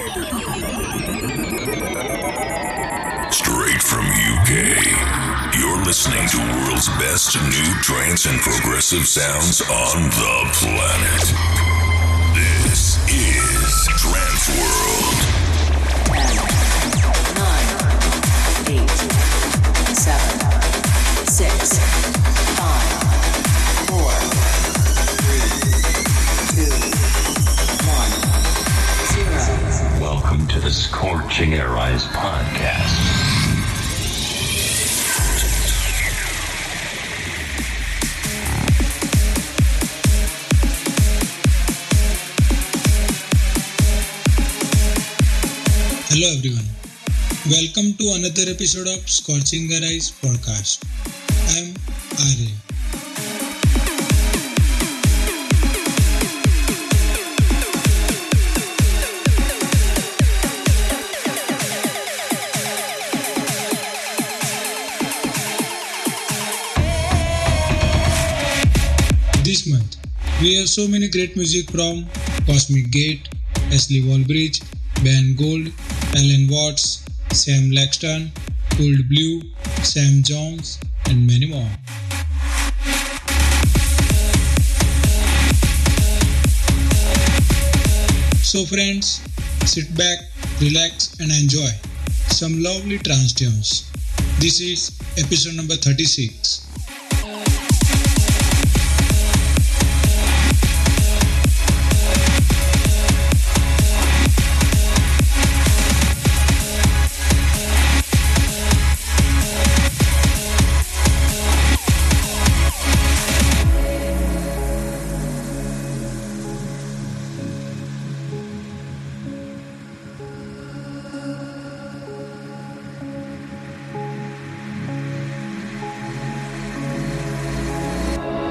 Straight from UK, you're listening to world's best new trance and progressive sounds on the planet. This is Trance World. 10, 9, 8, 7, 6, 5, 4, 3, 2, 1, 0. Welcome to the Scorching Air Eyes podcast. Hello everyone, welcome to another episode of Scorching Air Eyes podcast. I am Arya. This month, we have so many great music from Cosmic Gate, Ashley Wallbridge, Ben Gold, Alan Watts, Sam Laxton, Cold Blue, Sam Jones, and many more. So friends, sit back, relax and enjoy some lovely trance tunes. This is episode number 36.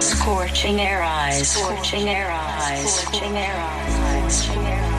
Scorching Air Eyes, Scorching Air Eyes, Scorching Air Eyes, Scorching Air Eyes.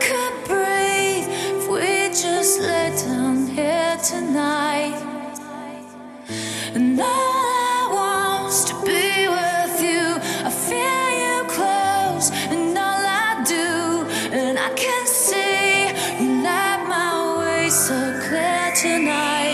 could breathe if we just lay down here tonight. And all I want is to be with you. I feel you close, and all I do, and I can see you light my way so clear tonight.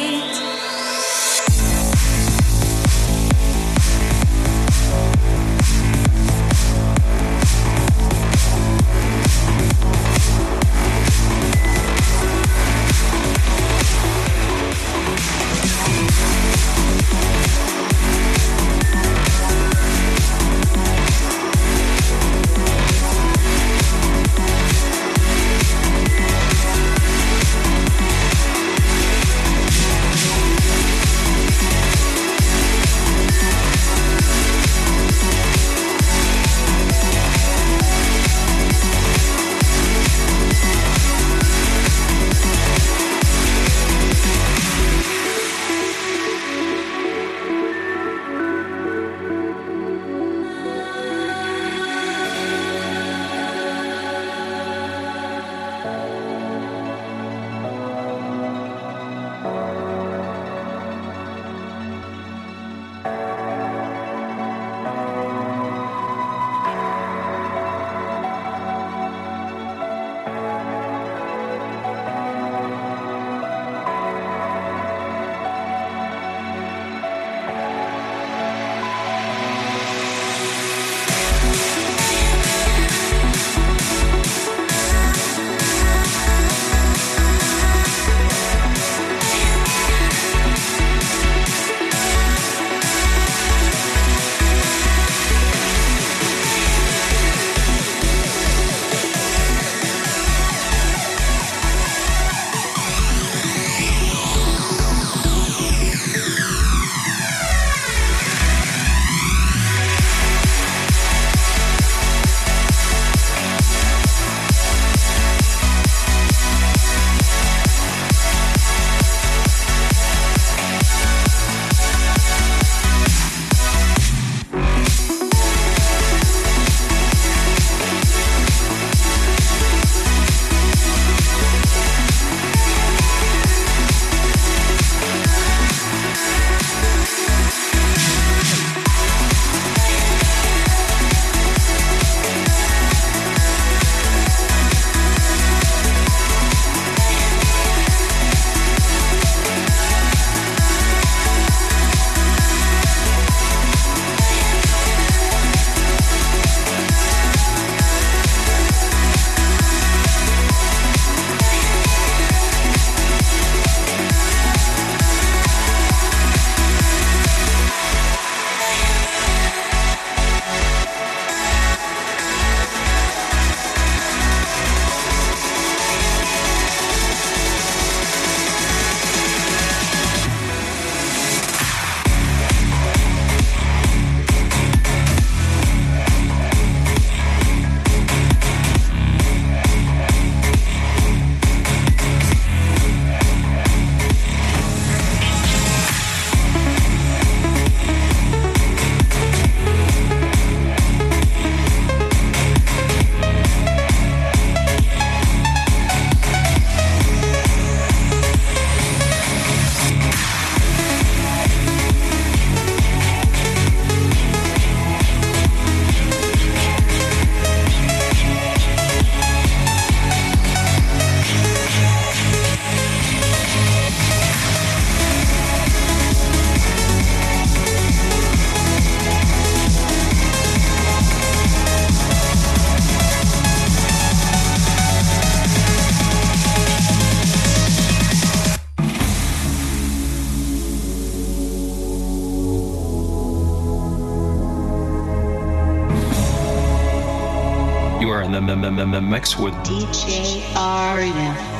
The mix with DJ Ariadne.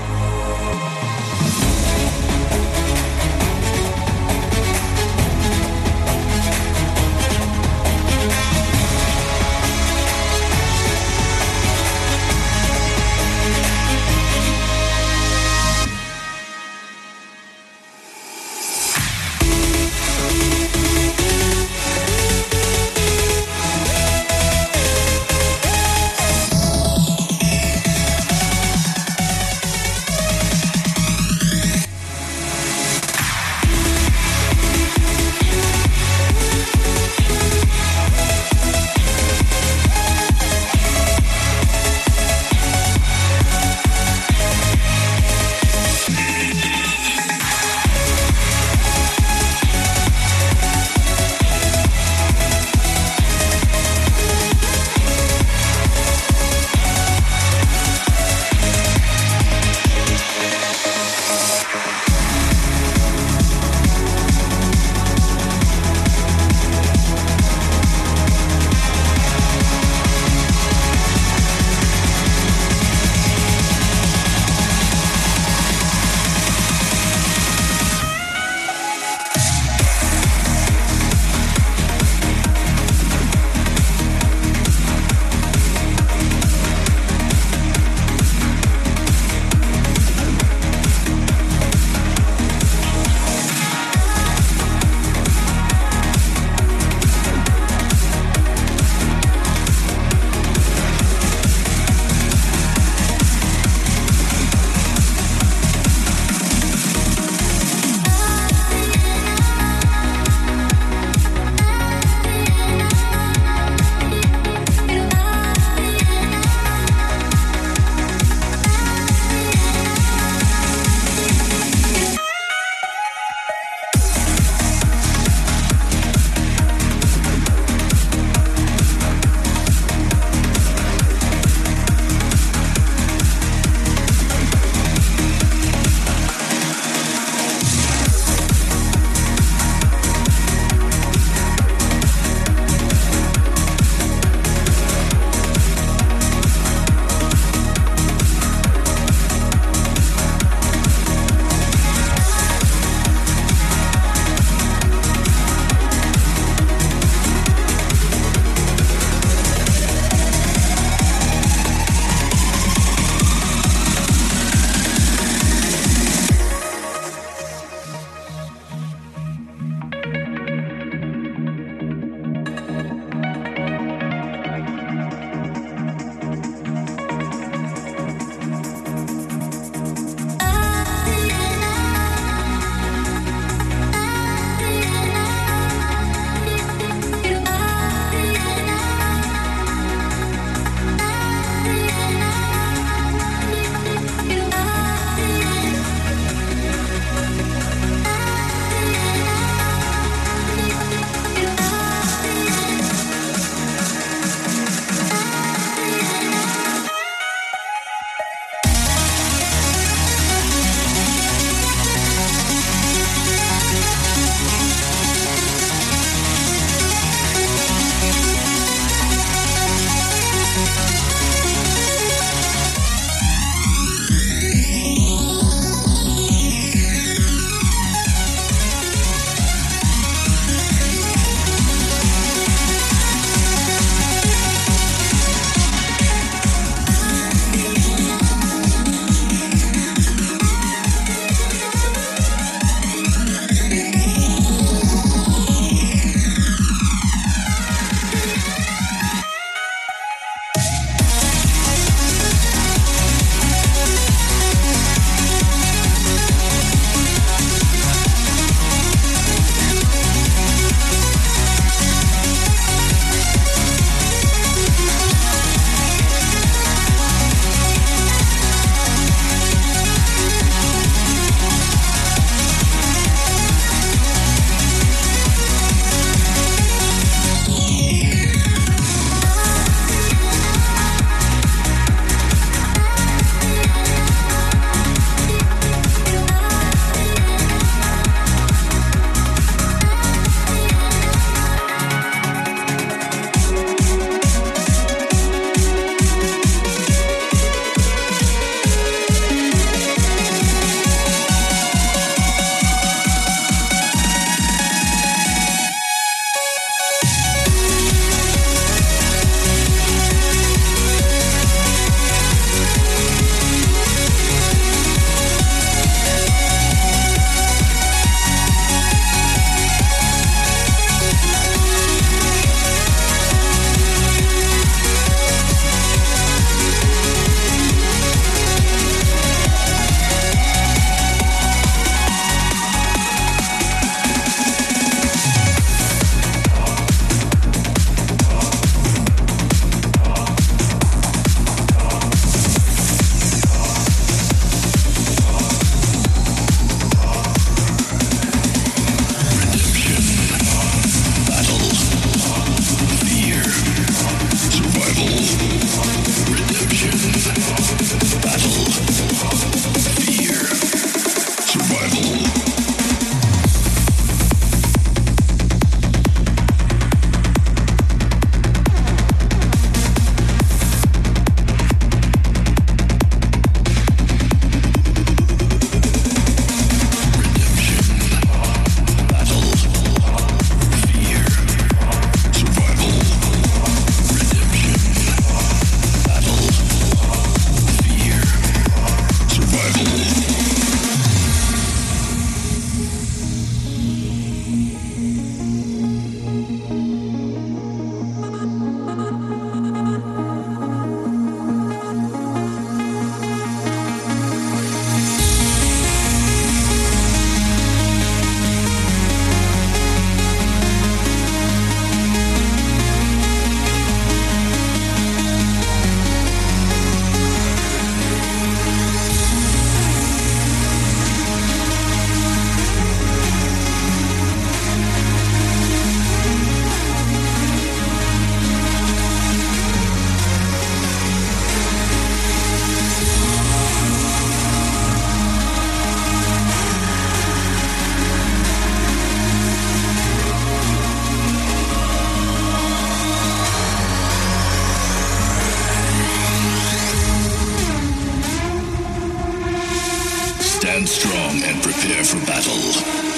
Stand strong and prepare for battle.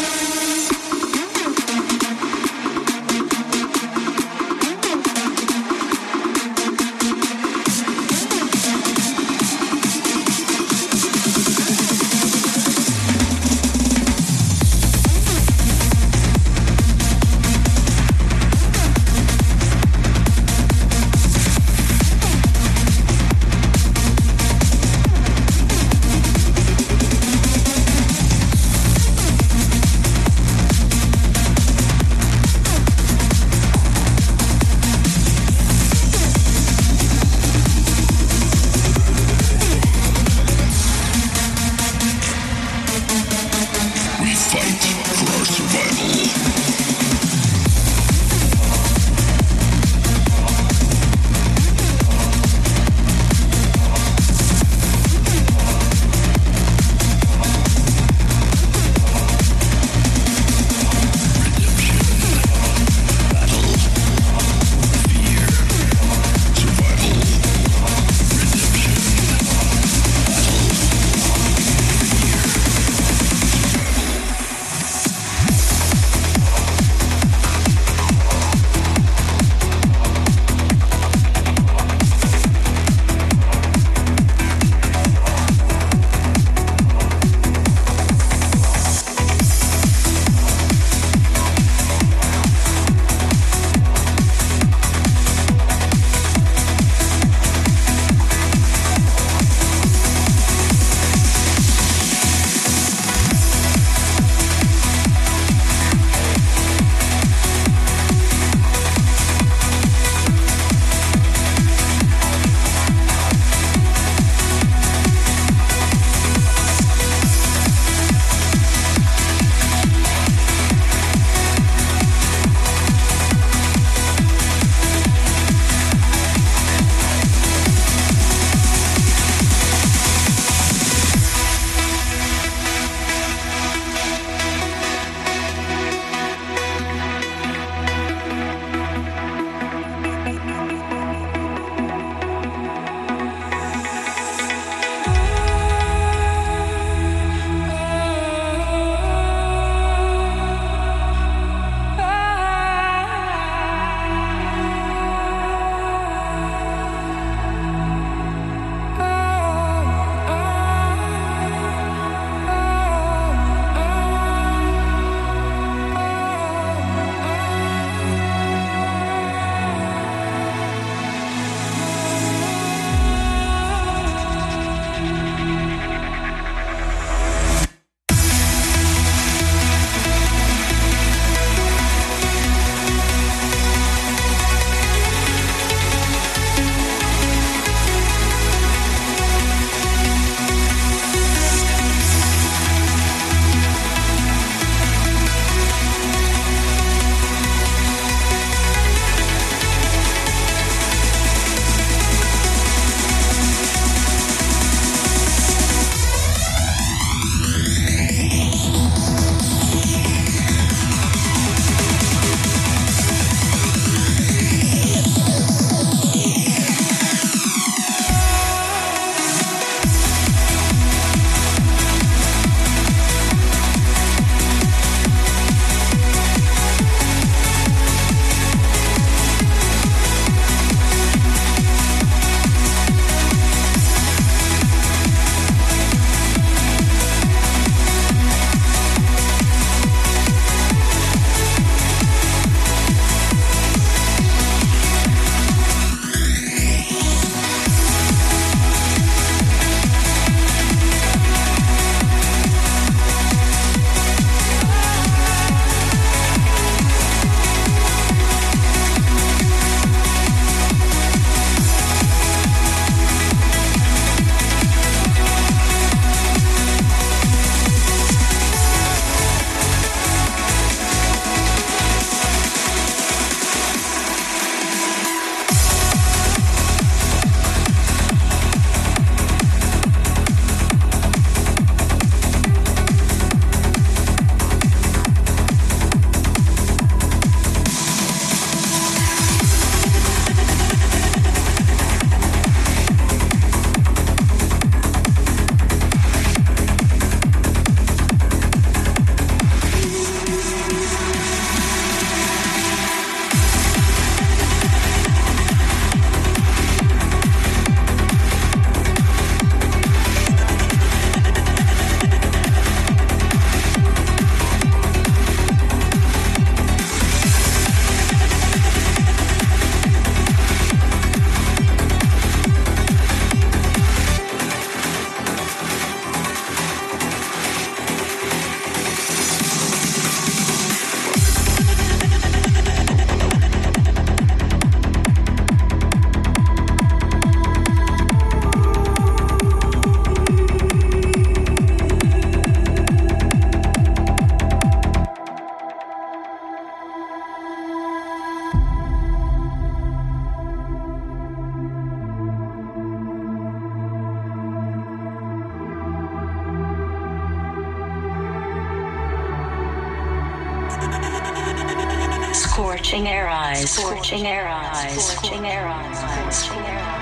scorching air eyes, scorching air eyes, scorching air eyes, scorching air eyes.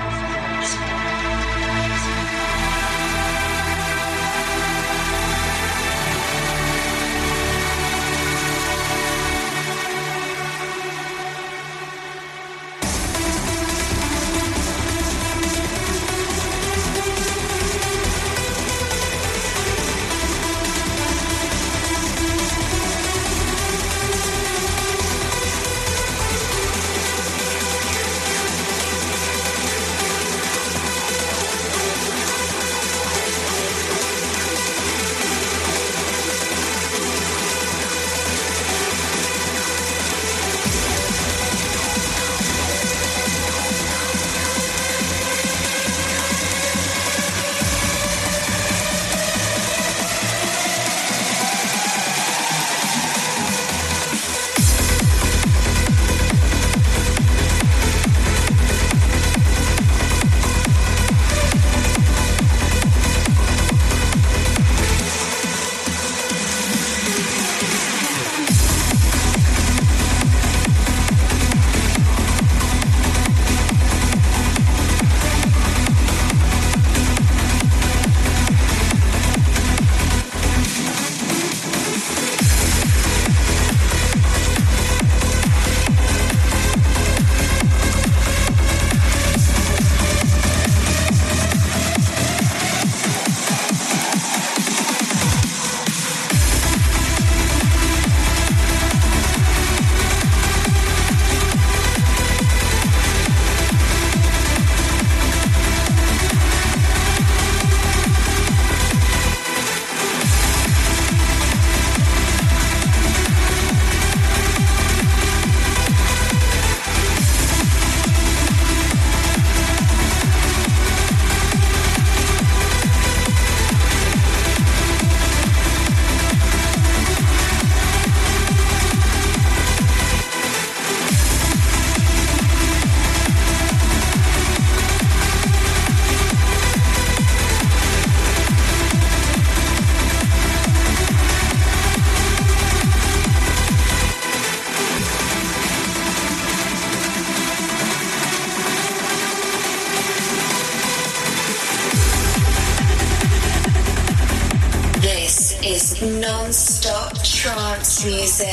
Music.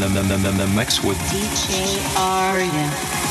the mix with DJ Ariadne.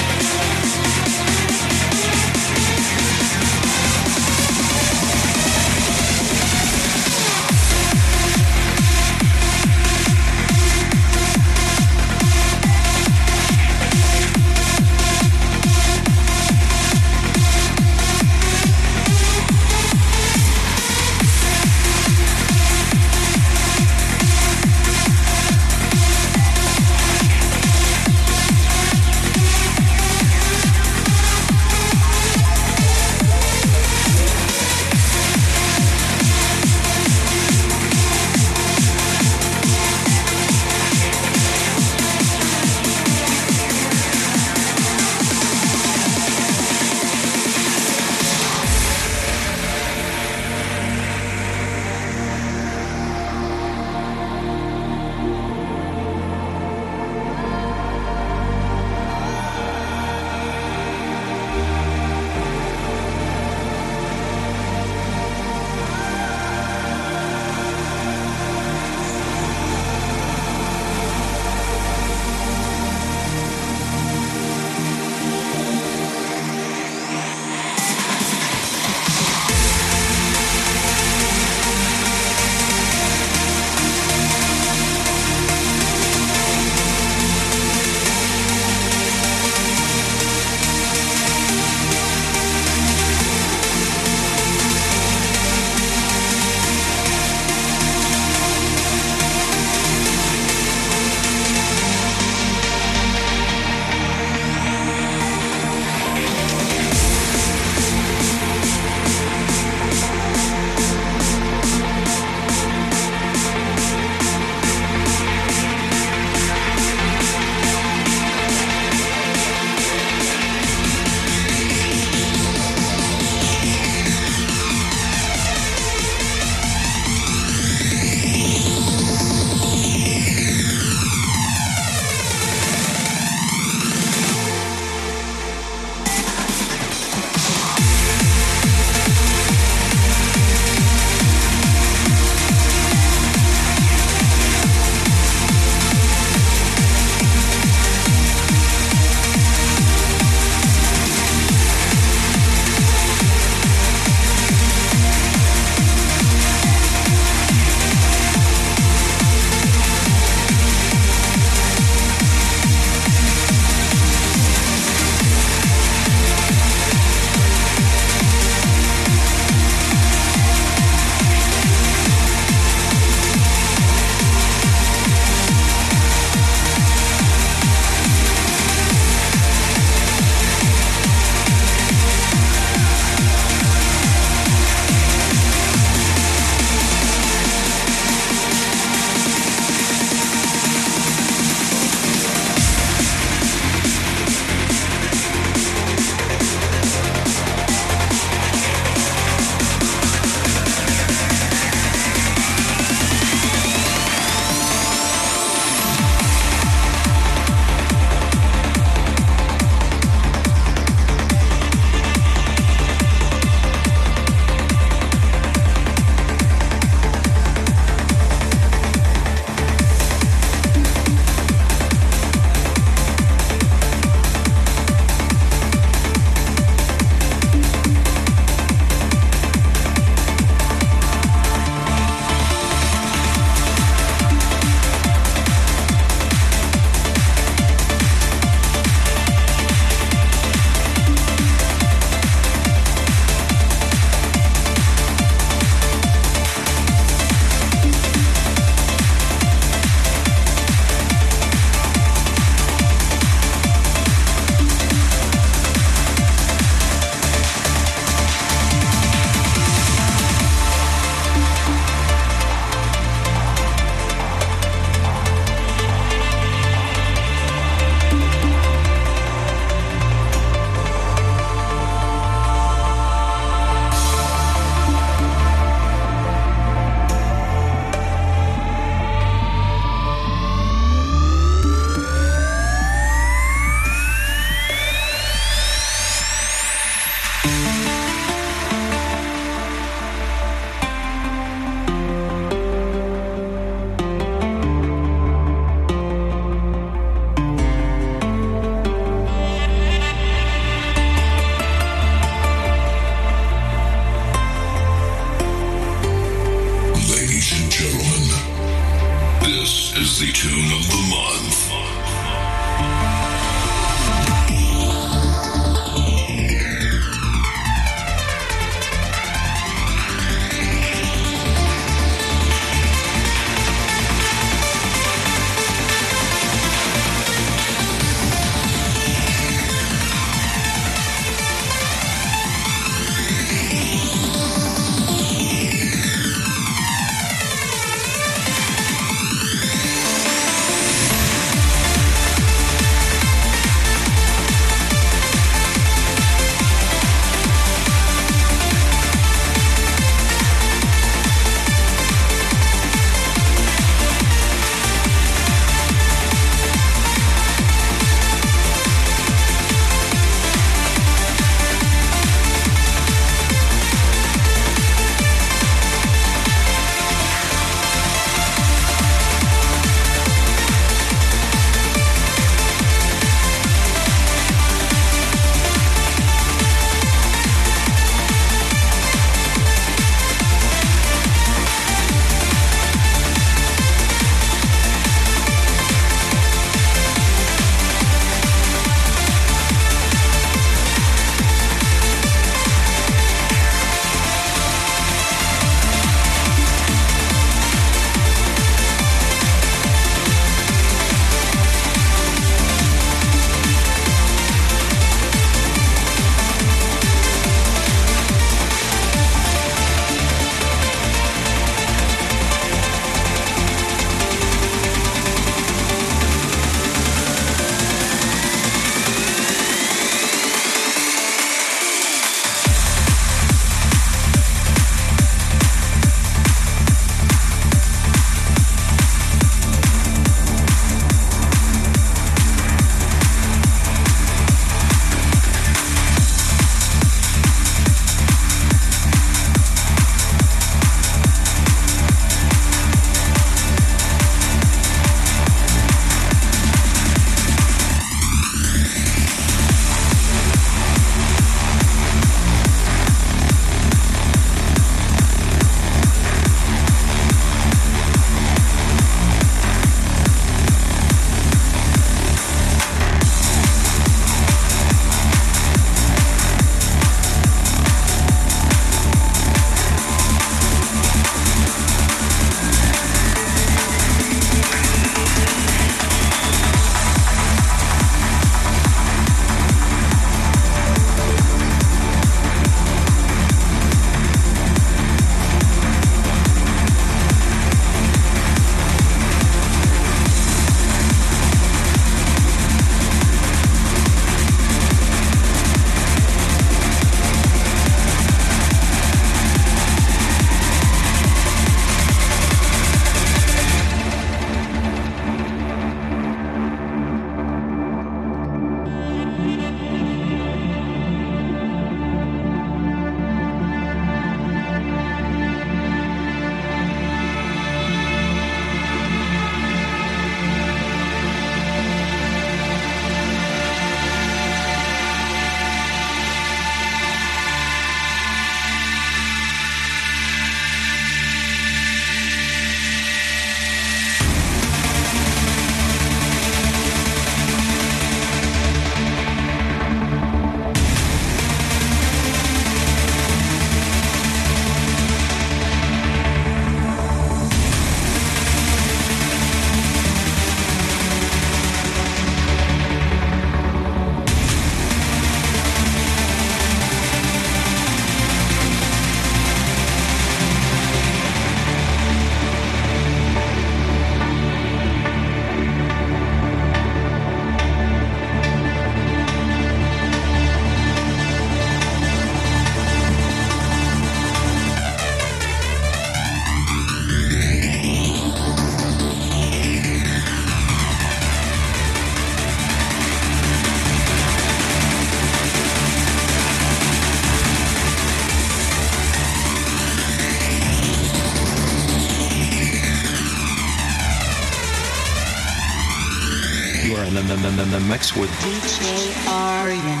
the mix with DJ Ariadne.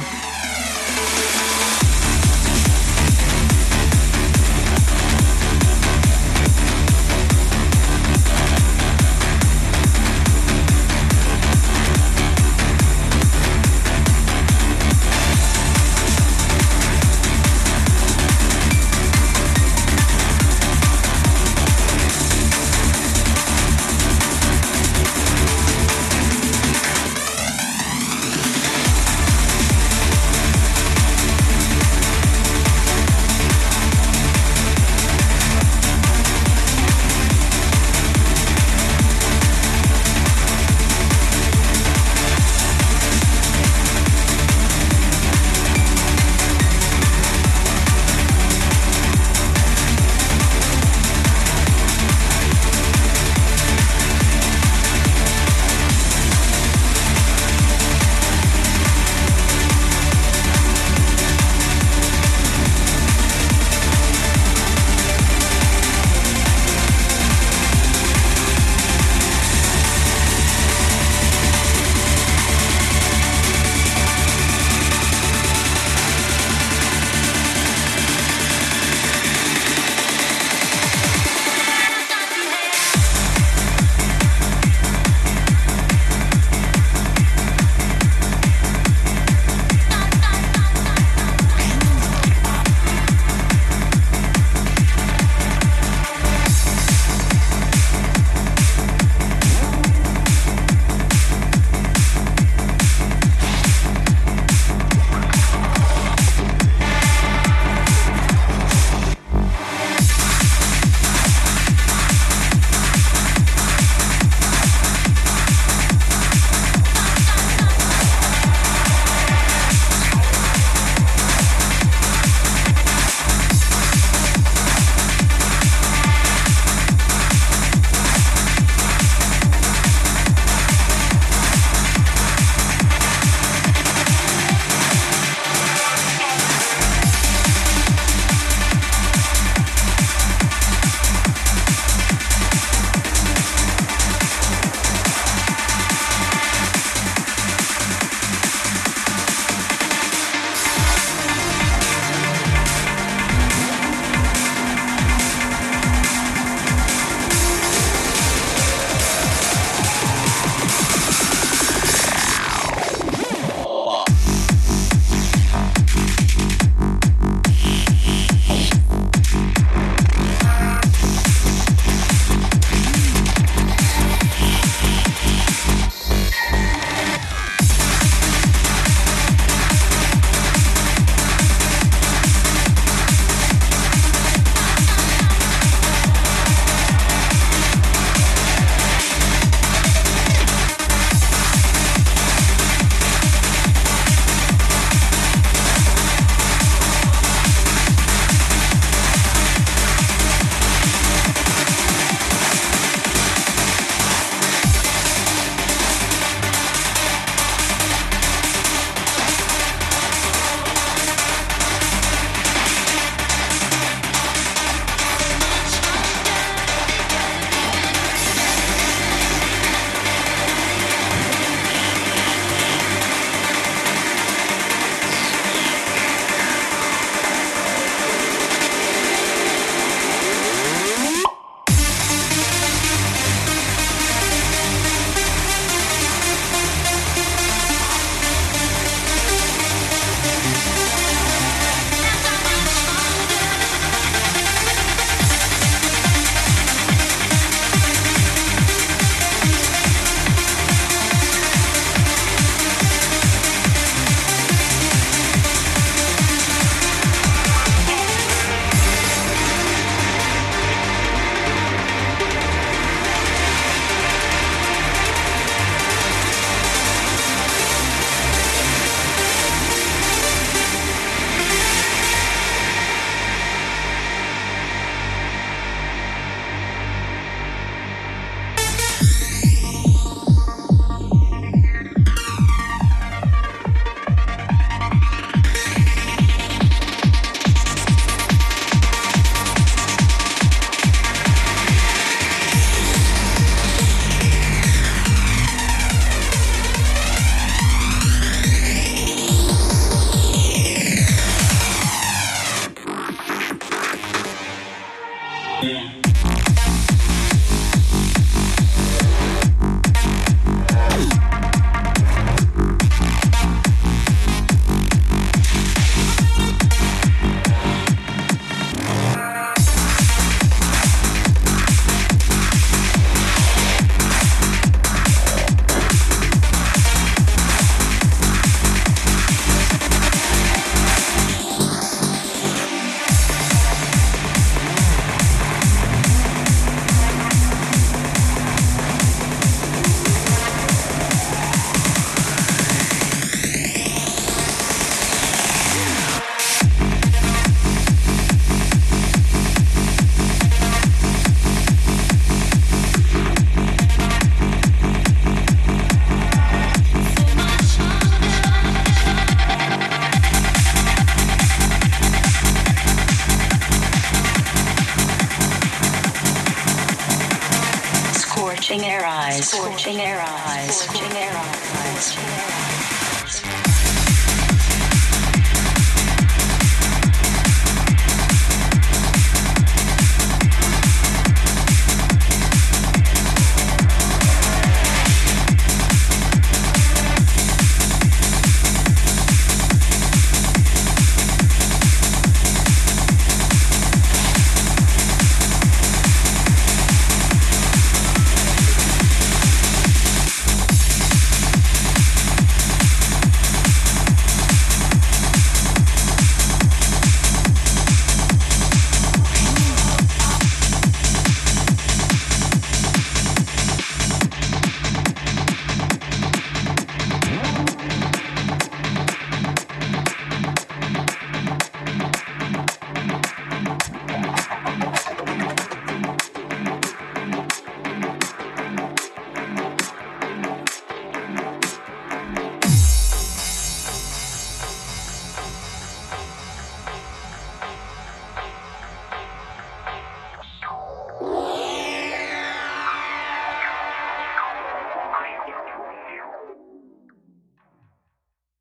Scorching air eyes.